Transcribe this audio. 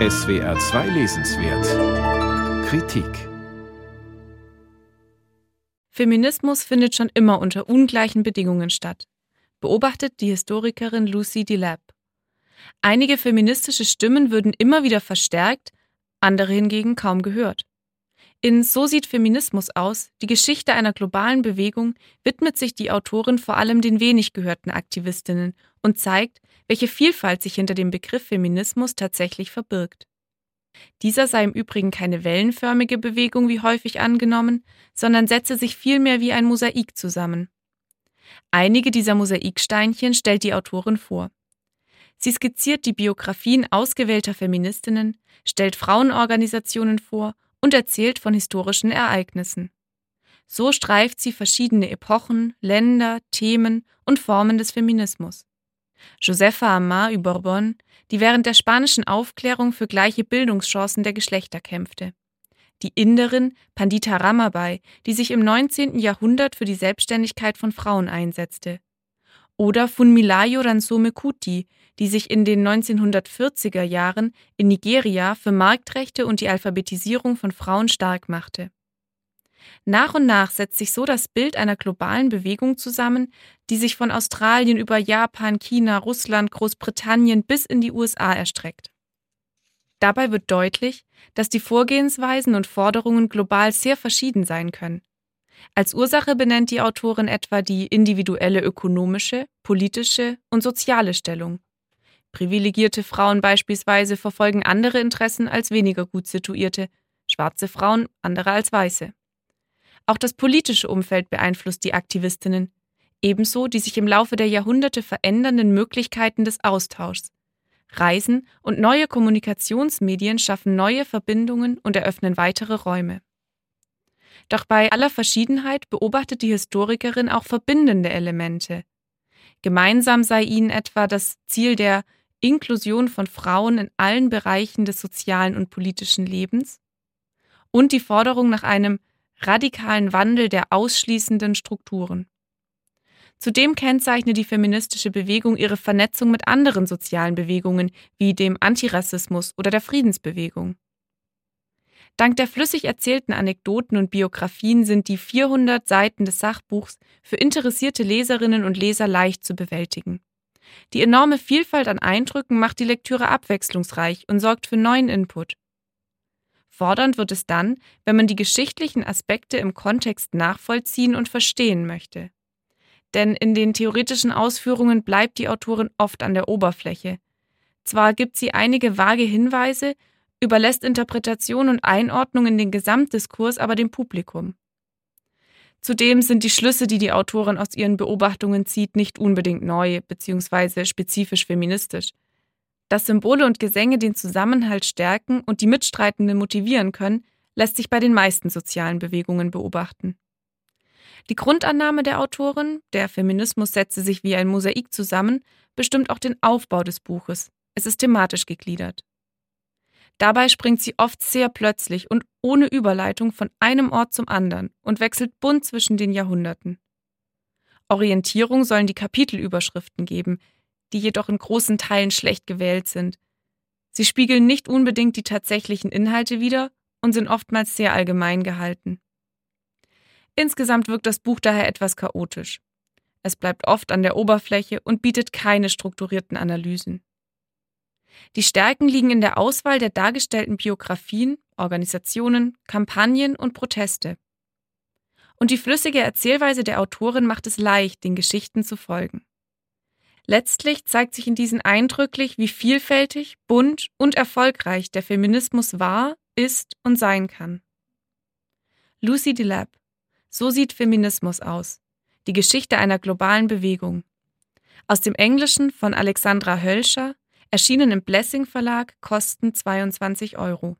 SWR2 lesenswert. Kritik. Feminismus findet schon immer unter ungleichen Bedingungen statt, beobachtet die Historikerin Lucy Delap. Einige feministische Stimmen würden immer wieder verstärkt, andere hingegen kaum gehört. In So sieht Feminismus aus, die Geschichte einer globalen Bewegung, widmet sich die Autorin vor allem den wenig gehörten Aktivistinnen und zeigt, welche Vielfalt sich hinter dem Begriff Feminismus tatsächlich verbirgt. Dieser sei im Übrigen keine wellenförmige Bewegung wie häufig angenommen, sondern setze sich vielmehr wie ein Mosaik zusammen. Einige dieser Mosaiksteinchen stellt die Autorin vor. Sie skizziert die Biografien ausgewählter Feministinnen, stellt Frauenorganisationen vor und erzählt von historischen Ereignissen. So streift sie verschiedene Epochen, Länder, Themen und Formen des Feminismus. Josefa Amar y Borbon, die während der spanischen Aufklärung für gleiche Bildungschancen der Geschlechter kämpfte. Die Inderin Pandita Ramabai, die sich im 19. Jahrhundert für die Selbstständigkeit von Frauen einsetzte. Oder Funmilayo Ransome Kuti, die sich in den 1940er Jahren in Nigeria für Marktrechte und die Alphabetisierung von Frauen stark machte. Nach und nach setzt sich so das Bild einer globalen Bewegung zusammen, die sich von Australien über Japan, China, Russland, Großbritannien bis in die USA erstreckt. Dabei wird deutlich, dass die Vorgehensweisen und Forderungen global sehr verschieden sein können. Als Ursache benennt die Autorin etwa die individuelle ökonomische, politische und soziale Stellung. Privilegierte Frauen beispielsweise verfolgen andere Interessen als weniger gut situierte, schwarze Frauen andere als weiße. Auch das politische Umfeld beeinflusst die Aktivistinnen, ebenso die sich im Laufe der Jahrhunderte verändernden Möglichkeiten des Austauschs. Reisen und neue Kommunikationsmedien schaffen neue Verbindungen und eröffnen weitere Räume. Doch bei aller Verschiedenheit beobachtet die Historikerin auch verbindende Elemente. Gemeinsam sei ihnen etwa das Ziel der Inklusion von Frauen in allen Bereichen des sozialen und politischen Lebens und die Forderung nach einem radikalen Wandel der ausschließenden Strukturen. Zudem kennzeichnet die feministische Bewegung ihre Vernetzung mit anderen sozialen Bewegungen wie dem Antirassismus oder der Friedensbewegung. Dank der flüssig erzählten Anekdoten und Biografien sind die 400 Seiten des Sachbuchs für interessierte Leserinnen und Leser leicht zu bewältigen. Die enorme Vielfalt an Eindrücken macht die Lektüre abwechslungsreich und sorgt für neuen Input. Fordernd wird es dann, wenn man die geschichtlichen Aspekte im Kontext nachvollziehen und verstehen möchte. Denn in den theoretischen Ausführungen bleibt die Autorin oft an der Oberfläche. Zwar gibt sie einige vage Hinweise, überlässt Interpretation und Einordnung in den Gesamtdiskurs aber dem Publikum. Zudem sind die Schlüsse, die die Autorin aus ihren Beobachtungen zieht, nicht unbedingt neu bzw. spezifisch feministisch. Dass Symbole und Gesänge den Zusammenhalt stärken und die Mitstreitenden motivieren können, lässt sich bei den meisten sozialen Bewegungen beobachten. Die Grundannahme der Autorin, der Feminismus setze sich wie ein Mosaik zusammen, bestimmt auch den Aufbau des Buches. Es ist thematisch gegliedert. Dabei springt sie oft sehr plötzlich und ohne Überleitung von einem Ort zum anderen und wechselt bunt zwischen den Jahrhunderten. Orientierung sollen die Kapitelüberschriften geben, die jedoch in großen Teilen schlecht gewählt sind. Sie spiegeln nicht unbedingt die tatsächlichen Inhalte wider und sind oftmals sehr allgemein gehalten. Insgesamt wirkt das Buch daher etwas chaotisch. Es bleibt oft an der Oberfläche und bietet keine strukturierten Analysen. Die Stärken liegen in der Auswahl der dargestellten Biografien, Organisationen, Kampagnen und Proteste. Und die flüssige Erzählweise der Autorin macht es leicht, den Geschichten zu folgen. Letztlich zeigt sich in diesen eindrücklich, wie vielfältig, bunt und erfolgreich der Feminismus war, ist und sein kann. Lucy Delap. So sieht Feminismus aus. Die Geschichte einer globalen Bewegung. Aus dem Englischen von Alexandra Hölscher, erschienen im Blessing Verlag, kosten 22 €.